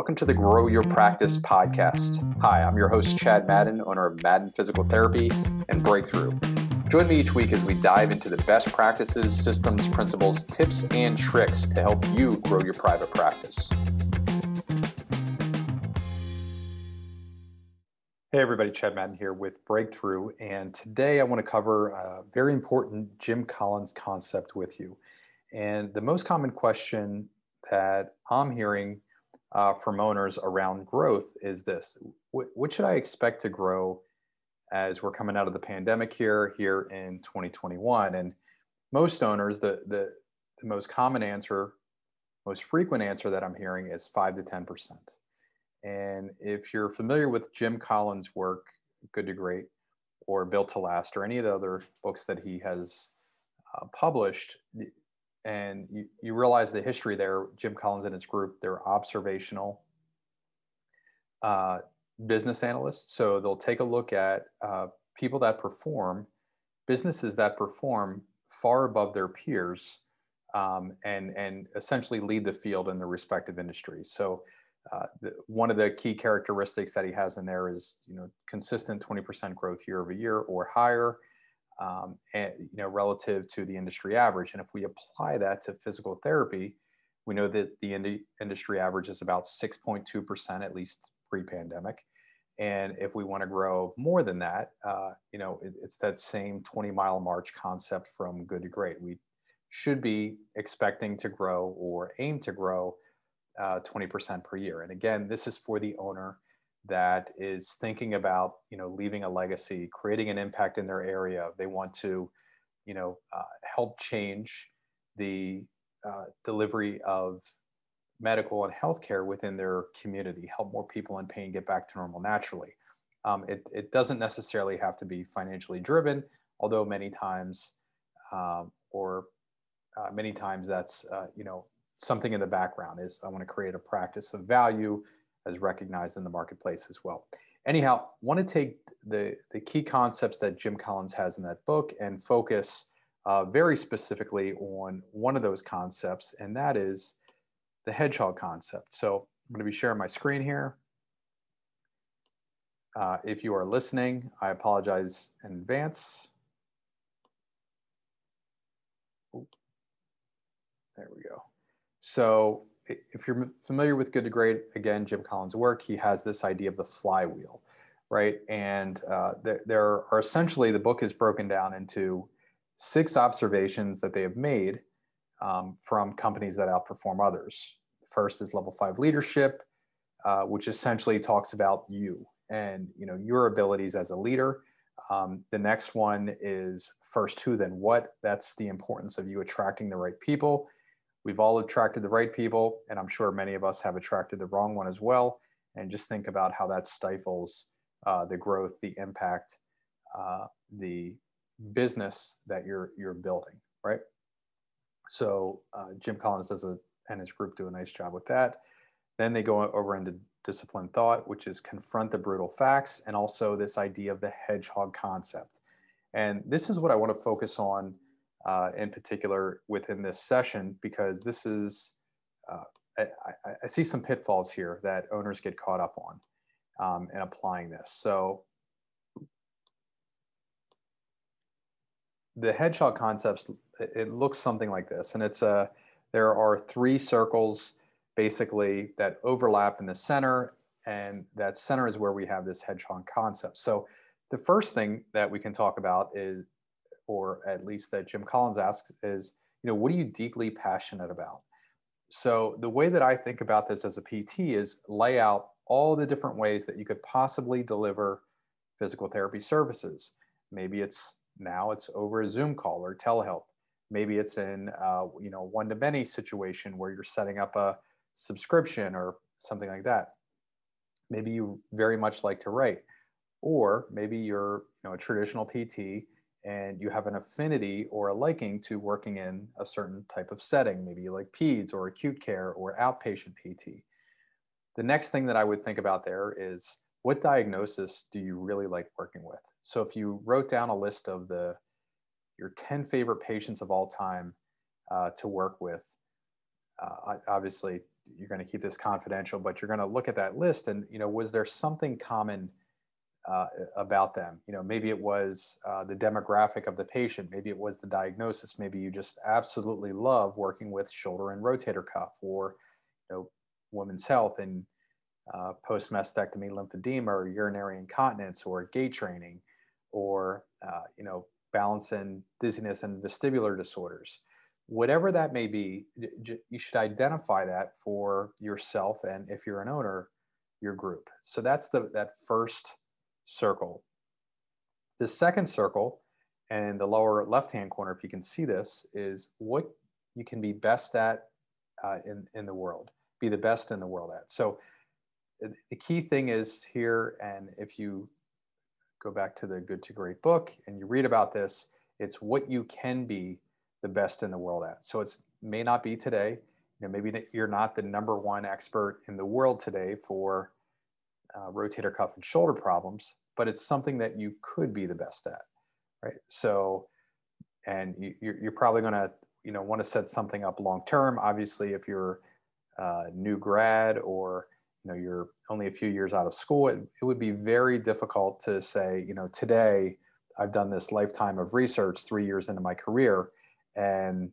Welcome to the Grow Your Practice podcast. Hi, I'm your host, Chad Madden, owner of Madden Physical Therapy and Breakthrough. Join me each week as we dive into the best practices, systems, principles, tips, and tricks to help you grow your private practice. Hey everybody, Chad Madden here with Breakthrough, and today I want to cover a very important Jim Collins concept with you. And the most common question that I'm hearing from owners around growth is this: what should I expect to grow as we're coming out of the pandemic here in 2021? And most owners, the most common answer, most frequent answer that I'm hearing is 5 to 10%. And if you're familiar with Jim Collins' work, Good to Great, or Built to Last, or any of the other books that he has published, and you realize the history there, Jim Collins and his group, they're observational business analysts. So they'll take a look at people that perform, businesses that perform far above their peers, and essentially lead the field in their respective industries. So one of the key characteristics that he has in there is, consistent 20% growth year over year or higher, and relative to the industry average. And if we apply that to physical therapy, we know that the industry average is about 6.2%, at least pre-pandemic. And if we want to grow more than that, it's that same 20-mile march concept from Good to Great. We should be expecting to grow or aim to grow 20% per year. And again, this is for the owner that is thinking about, leaving a legacy, creating an impact in their area. They want to, help change the delivery of medical and healthcare within their community, help more people in pain get back to normal naturally. It doesn't necessarily have to be financially driven, although many times that's, something in the background is I want to create a practice of value as recognized in the marketplace as well. Anyhow, want to take the key concepts that Jim Collins has in that book and focus very specifically on one of those concepts, and that is the hedgehog concept. So I'm going to be sharing my screen here. If you are listening, I apologize in advance. There we go. So if you're familiar with Good to Great, again, Jim Collins' work, he has this idea of the flywheel, right? And there are essentially, the book is broken down into 6 observations that they have made from companies that outperform others. The first is level 5 leadership, which essentially talks about you and your abilities as a leader. The next one is first who, then what. That's the importance of you attracting the right people. We've all attracted the right people, and I'm sure many of us have attracted the wrong one as well. And just think about how that stifles the growth, the impact, the business that you're building, right? So Jim Collins and his group do a nice job with that. Then they go over into disciplined thought, which is confront the brutal facts, and also this idea of the hedgehog concept. And this is what I want to focus on in particular within this session, because this is, I see some pitfalls here that owners get caught up on in applying this. So the hedgehog concepts, it looks something like this. And it's there are 3 circles basically that overlap in the center, and that center is where we have this hedgehog concept. So the first thing that we can talk about is, or at least that Jim Collins asks, is, what are you deeply passionate about? So the way that I think about this as a PT is lay out all the different ways that you could possibly deliver physical therapy services. Maybe it's over a Zoom call or telehealth. Maybe it's in one-to-many situation where you're setting up a subscription or something like that. Maybe you very much like to write, or maybe you're a traditional PT and you have an affinity or a liking to working in a certain type of setting, maybe like peds or acute care or outpatient PT. The next thing that I would think about there is, what diagnosis do you really like working with? So if you wrote down a list of your 10 favorite patients of all time to work with, obviously you're going to keep this confidential, but you're going to look at that list and, you know, was there something common about them? You know, maybe it was the demographic of the patient. Maybe it was the diagnosis. Maybe you just absolutely love working with shoulder and rotator cuff, or, you know, women's health and post-mastectomy lymphedema, or urinary incontinence, or gait training, or, you know, balance and dizziness and vestibular disorders. Whatever that may be, you should identify that for yourself, and if you're an owner, your group. So that's that first circle. The second circle, and the lower left-hand corner, if you can see this, is what you can be best at in the world, be the best in the world at. So the key thing is here, and if you go back to the Good to Great book and you read about this, it's what you can be the best in the world at. So it may not be today, you know, maybe you're not the #1 expert in the world today for rotator cuff and shoulder problems, but it's something that you could be the best at, right? So, and you're probably gonna, you know, wanna set something up long-term. Obviously, if you're a new grad, or, you know, you're only a few years out of school, it would be very difficult to say, you know, today I've done this lifetime of research 3 years into my career, and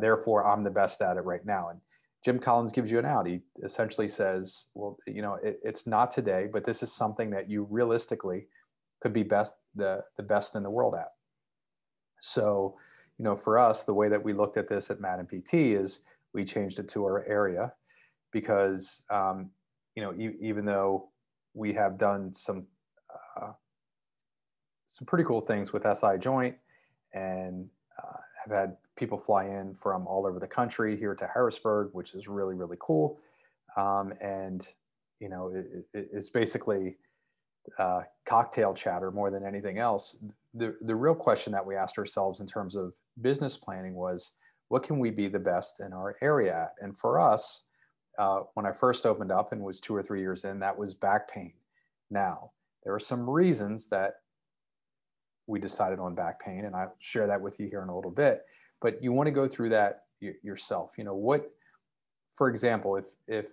therefore I'm the best at it right now. And Jim Collins gives you an out. He essentially says, well, you know, it's not today, but this is something that you realistically could be the best in the world at. So, you know, for us, the way that we looked at this at Madden PT is we changed it to our area, because, you know, even though we have done some pretty cool things with SI joint, and I've had people fly in from all over the country here to Harrisburg, which is really, really cool. And, you know, it's basically cocktail chatter more than anything else. The real question that we asked ourselves in terms of business planning was, what can we be the best in our area at? And for us, when I first opened up and was 2 or 3 years in, that was back pain. Now, there are some reasons that we decided on back pain, and I'll share that with you here in a little bit, but you want to go through that yourself. You know, what, for example, if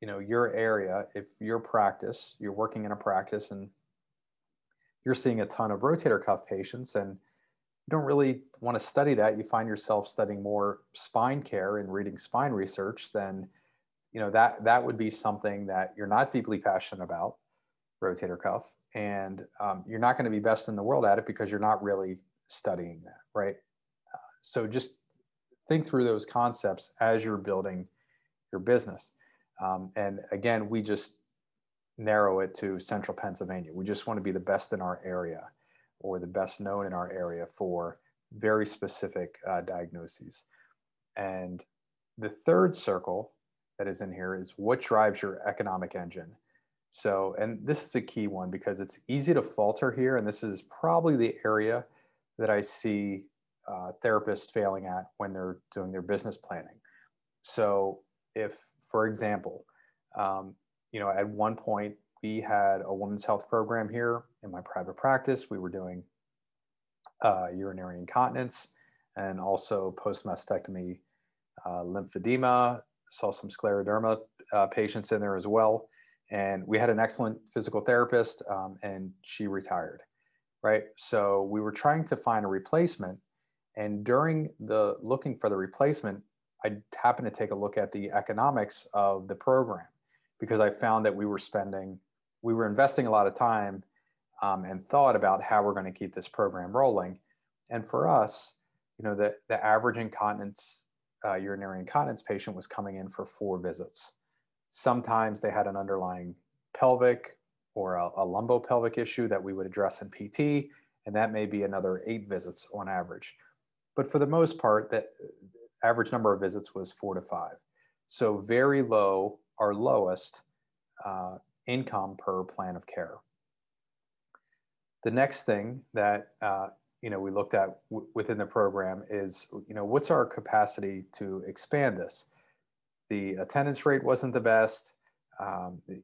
you know, your area, if your practice, you're working in a practice and you're seeing a ton of rotator cuff patients and you don't really want to study that, you find yourself studying more spine care and reading spine research, then, you know, that would be something that you're not deeply passionate about, rotator cuff, and you're not going to be best in the world at it because you're not really studying that, right? So just think through those concepts as you're building your business. And again, we just narrow it to Central Pennsylvania. We just want to be the best in our area, or the best known in our area for very specific diagnoses. And the third circle that is in here is what drives your economic engine. So, and this is a key one because it's easy to falter here. And this is probably the area that I see therapists failing at when they're doing their business planning. So if, for example, you know, at one point we had a women's health program here in my private practice, we were doing urinary incontinence and also post-mastectomy lymphedema, saw some scleroderma patients in there as well. And we had an excellent physical therapist and she retired, right? So we were trying to find a replacement. And during the looking for the replacement, I happened to take a look at the economics of the program because I found that we were investing a lot of time and thought about how we're going to keep this program rolling. And for us, you know, the average incontinence, urinary incontinence patient was coming in for 4 visits. Sometimes they had an underlying pelvic or a lumbopelvic issue that we would address in PT, and that may be another 8 visits on average. But for the most part, that average number of visits was 4 to 5. So very low, our lowest income per plan of care. The next thing that you know, we looked at within the program is, you know, what's our capacity to expand this? The attendance rate wasn't the best.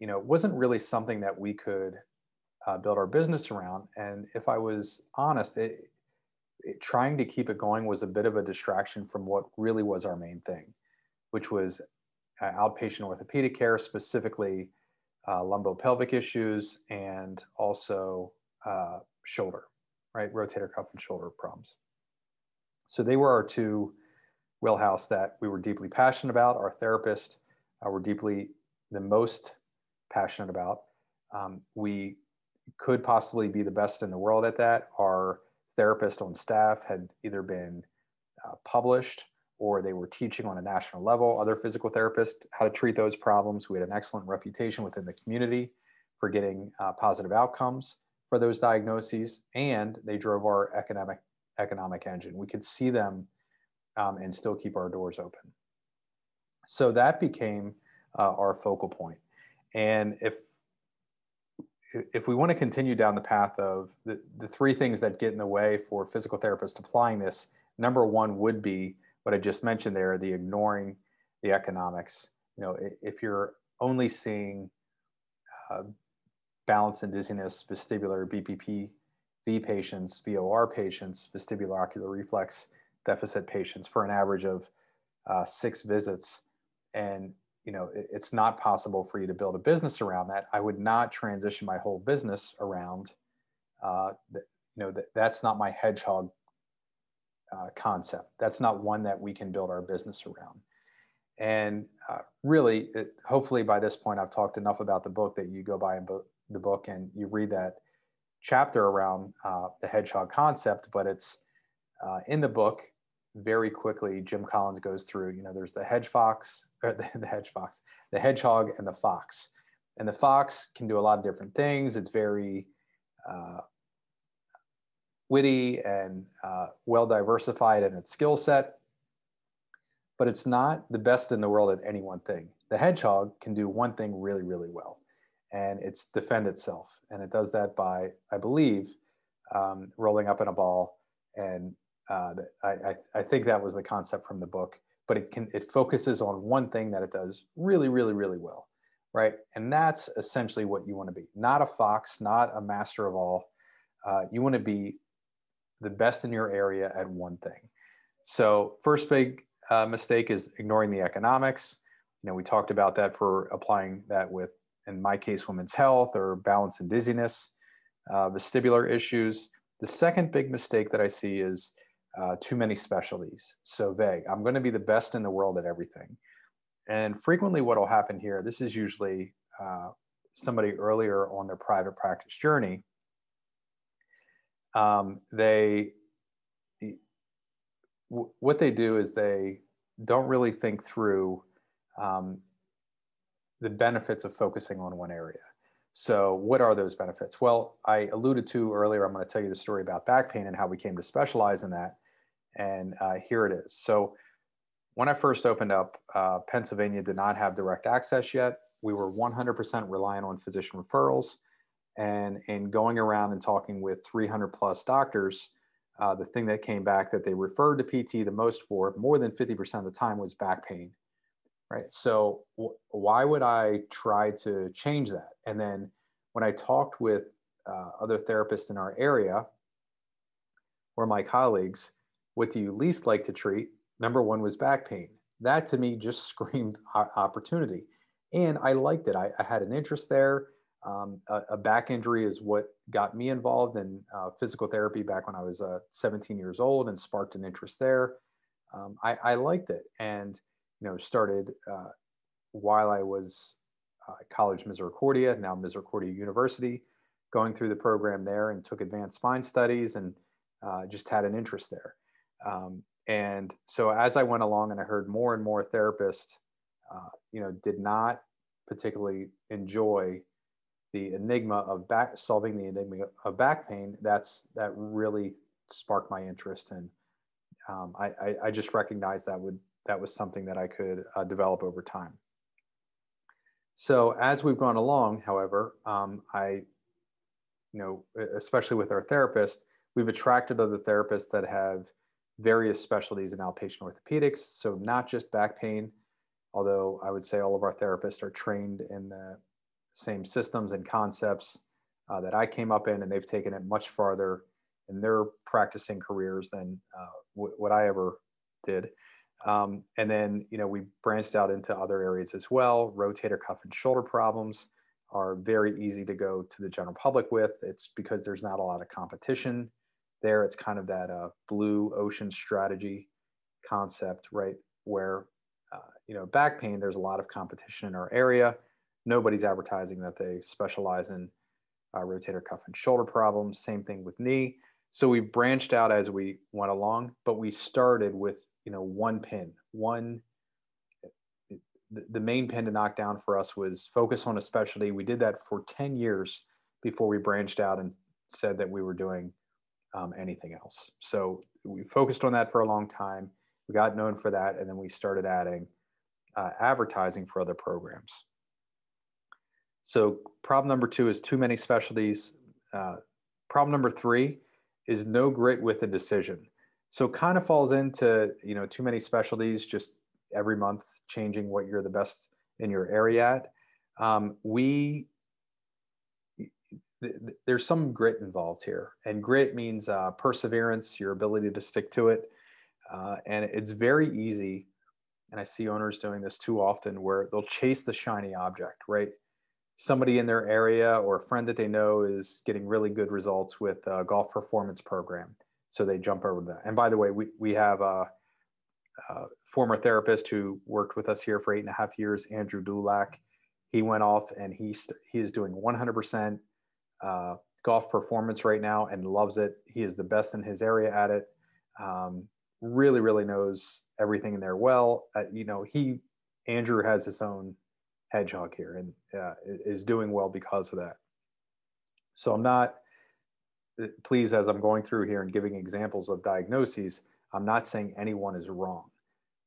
You know, it wasn't really something that we could build our business around. And if I was honest, trying to keep it going was a bit of a distraction from what really was our main thing, which was outpatient orthopedic care, specifically lumbopelvic issues, and also shoulder, right? Rotator cuff and shoulder problems. So they were our two wheelhouse that we were deeply passionate about. Our therapists were deeply the most passionate about. We could possibly be the best in the world at that. Our therapist on staff had either been published or they were teaching on a national level, other physical therapists, how to treat those problems. We had an excellent reputation within the community for getting positive outcomes for those diagnoses, and they drove our economic engine. We could see them and still keep our doors open. So that became our focal point. And if we want to continue down the path of the three things that get in the way for physical therapists applying this, number one would be what I just mentioned there, the ignoring the economics. You know, if you're only seeing balance and dizziness, vestibular BPPV patients, VOR patients, vestibular ocular reflex deficit patients for an average of 6 visits, and you know, it's not possible for you to build a business around that. I would not transition my whole business around, you know, that's not my hedgehog concept. That's not one that we can build our business around. And really, hopefully by this point, I've talked enough about the book that you go by and the book and you read that chapter around the hedgehog concept, but it's in the book. Very quickly, Jim Collins goes through, you know, there's the hedgehog and the fox. And the fox can do a lot of different things. It's very witty and well diversified in its skill set, but it's not the best in the world at any one thing. The hedgehog can do one thing really, really well, and it's defend itself. And it does that by, I believe, rolling up in a ball and I think that was the concept from the book, but it focuses on one thing that it does really, really, really well, right? And that's essentially what you want to be. Not a fox, not a master of all. You want to be the best in your area at one thing. So first big mistake is ignoring the economics. You know, we talked about that for applying that with, in my case, women's health or balance and dizziness, vestibular issues. The second big mistake that I see is too many specialties, so vague. I'm going to be the best in the world at everything. And frequently what will happen here, this is usually somebody earlier on their private practice journey. What they do is they don't really think through the benefits of focusing on one area. So what are those benefits? Well, I alluded to earlier, I'm going to tell you the story about back pain and how we came to specialize in that. And here it is. So when I first opened up, Pennsylvania did not have direct access yet. We were 100% reliant on physician referrals. And in going around and talking with 300+ doctors, the thing that came back that they referred to PT the most for, more than 50% of the time, was back pain, right? So why would I try to change that? And then when I talked with other therapists in our area or my colleagues, what do you least like to treat? Number one was back pain. That to me just screamed opportunity. And I liked it. I had an interest there. A back injury is what got me involved in physical therapy back when I was 17 years old and sparked an interest there. I liked it and, you know, started while I was college Misericordia, now Misericordia University, going through the program there and took advanced spine studies and just had an interest there. And so as I went along and I heard more and more therapists, you know, did not particularly enjoy the enigma of solving the enigma of back pain, that really sparked my interest. And I just recognized that was something that I could develop over time. So as we've gone along, however, you know, especially with our therapist, we've attracted other therapists that have various specialties in outpatient orthopedics. So not just back pain, although I would say all of our therapists are trained in the same systems and concepts that I came up in, and they've taken it much farther in their practicing careers than what I ever did. And then, you know, we branched out into other areas as well. Rotator cuff and shoulder problems are very easy to go to the general public with. It's because there's not a lot of competition there. It's kind of that blue ocean strategy concept, right? Where, you know, back pain, there's a lot of competition in our area. Nobody's advertising that they specialize in rotator cuff and shoulder problems. Same thing with knee. So we branched out as we went along, but we started with, you know, one pin, the main pin to knock down for us was focus on a specialty. We did that for 10 years before we branched out and said that we were doing anything else. So we focused on that for a long time. We got known for that. And then we started adding advertising for other programs. So problem number two is too many specialties. Problem number three is no grit with a decision. So kind of falls into, you know, too many specialties, just every month changing what you're the best in your area at. There's some grit involved here, and grit means perseverance, your ability to stick to it. And it's very easy. And I see owners doing this too often where they'll chase the shiny object, right? Somebody in their area or a friend that they know is getting really good results with a golf performance program. So they jump over to that. And by the way, we have a former therapist who worked with us here for 8.5 years, Andrew Dulac. He went off and he is doing 100% golf performance right now and loves it. He is the best in his area at it. Really, really knows everything in there well. You know, Andrew has his own hedgehog here and is doing well because of that. So I'm not, please, as I'm going through here and giving examples of diagnoses, I'm not saying anyone is wrong,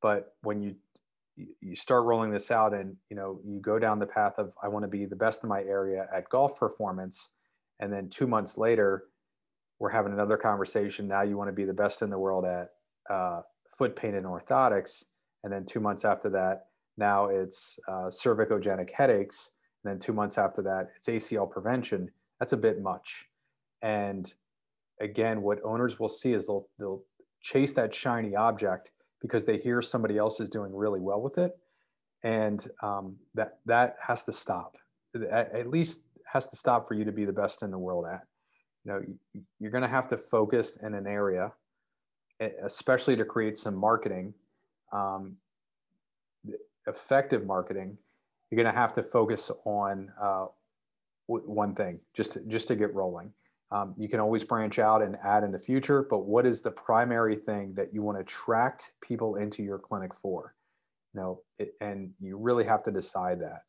but when you start rolling this out and, you know, you go down the path of, I want to be the best in my area at golf performance. And then 2 months later, we're having another conversation. Now you want to be the best in the world at foot pain and orthotics. And then 2 months after that, now it's cervicogenic headaches. And then 2 months after that, it's ACL prevention. That's a bit much. And again, what owners will see is they'll chase that shiny object because they hear somebody else is doing really well with it. And that has to stop. At least has to stop for you to be the best in the world at. You know, you're going to have to focus in an area, especially to create some marketing, effective marketing. You're going to have to focus on one thing just to get rolling. You can always branch out and add in the future, but what is the primary thing that you want to attract people into your clinic for? You know, and you really have to decide that,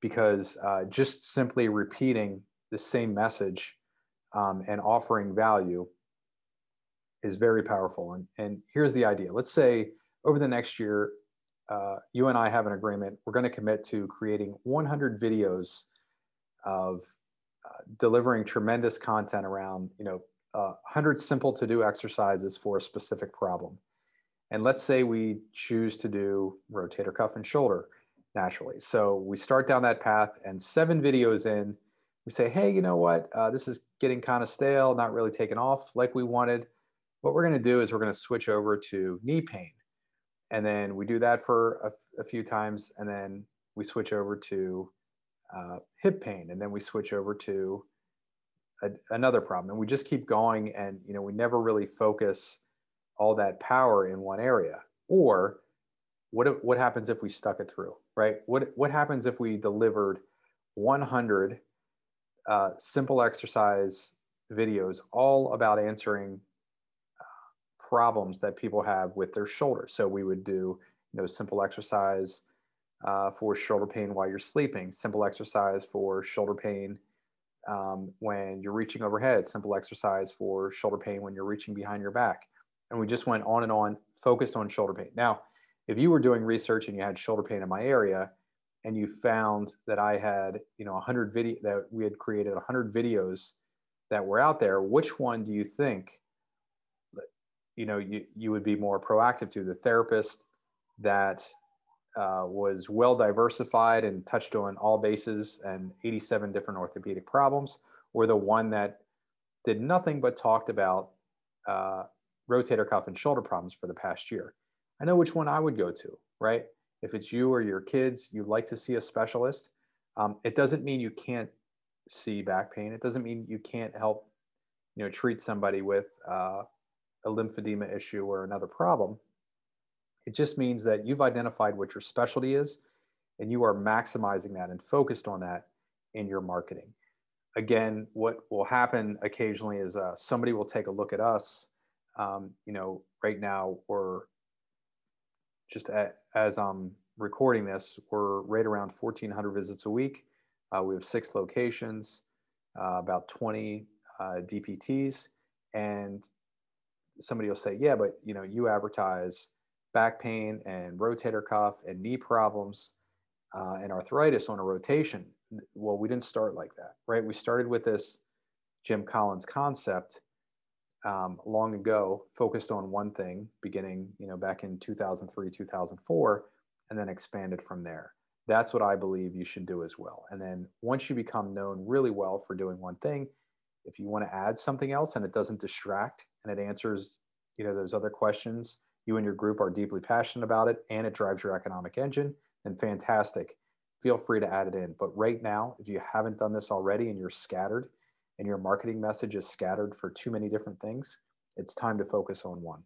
because just simply repeating the same message and offering value is very powerful. And here's the idea. Let's say over the next year, you and I have an agreement. We're going to commit to creating 100 videos of delivering tremendous content around, you know, 100 simple to-do exercises for a specific problem. And let's say we choose to do rotator cuff and shoulder naturally. So we start down that path, and 7 videos in, we say, hey, you know what? This is getting kind of stale, not really taking off like we wanted. What we're going to do is we're going to switch over to knee pain. And then we do that for a few times, and then we switch over to hip pain, and then we switch over to another problem, and we just keep going. And, you know, we never really focus all that power in one area. Or what happens if we stuck it through, right? What happens if we delivered 100 simple exercise videos all about answering problems that people have with their shoulder? So we would do, you know, simple exercise for shoulder pain while you're sleeping, simple exercise for shoulder pain when you're reaching overhead, simple exercise for shoulder pain when you're reaching behind your back. And we just went on and on, focused on shoulder pain. Now, if you were doing research and you had shoulder pain in my area, and you found that I had, you know, that we had created 100 videos that were out there, which one do you think, you know, you would be more proactive to? The therapist that was well diversified and touched on all bases and 87 different orthopedic problems, or the one that did nothing but talked about rotator cuff and shoulder problems for the past year? I know which one I would go to, right? If it's you or your kids, you'd like to see a specialist. It doesn't mean you can't see back pain. It doesn't mean you can't help, you know, treat somebody with a lymphedema issue or another problem. It just means that you've identified what your specialty is and you are maximizing that and focused on that in your marketing. Again, what will happen occasionally is somebody will take a look at us, you know, right now, or just as I'm recording this, we're right around 1,400 visits a week. We have 6 locations, about 20 DPTs, and somebody will say, yeah, but you know, you advertise back pain and rotator cuff and knee problems and arthritis on a rotation. Well, we didn't start like that, right? We started with this Jim Collins concept long ago, focused on one thing beginning, you know, back in 2003, 2004, and then expanded from there. That's what I believe you should do as well. And then once you become known really well for doing one thing, if you want to add something else and it doesn't distract and it answers, you know, those other questions, you and your group are deeply passionate about it and it drives your economic engine, then fantastic. Feel free to add it in. But right now, if you haven't done this already and you're scattered and your marketing message is scattered for too many different things, it's time to focus on one.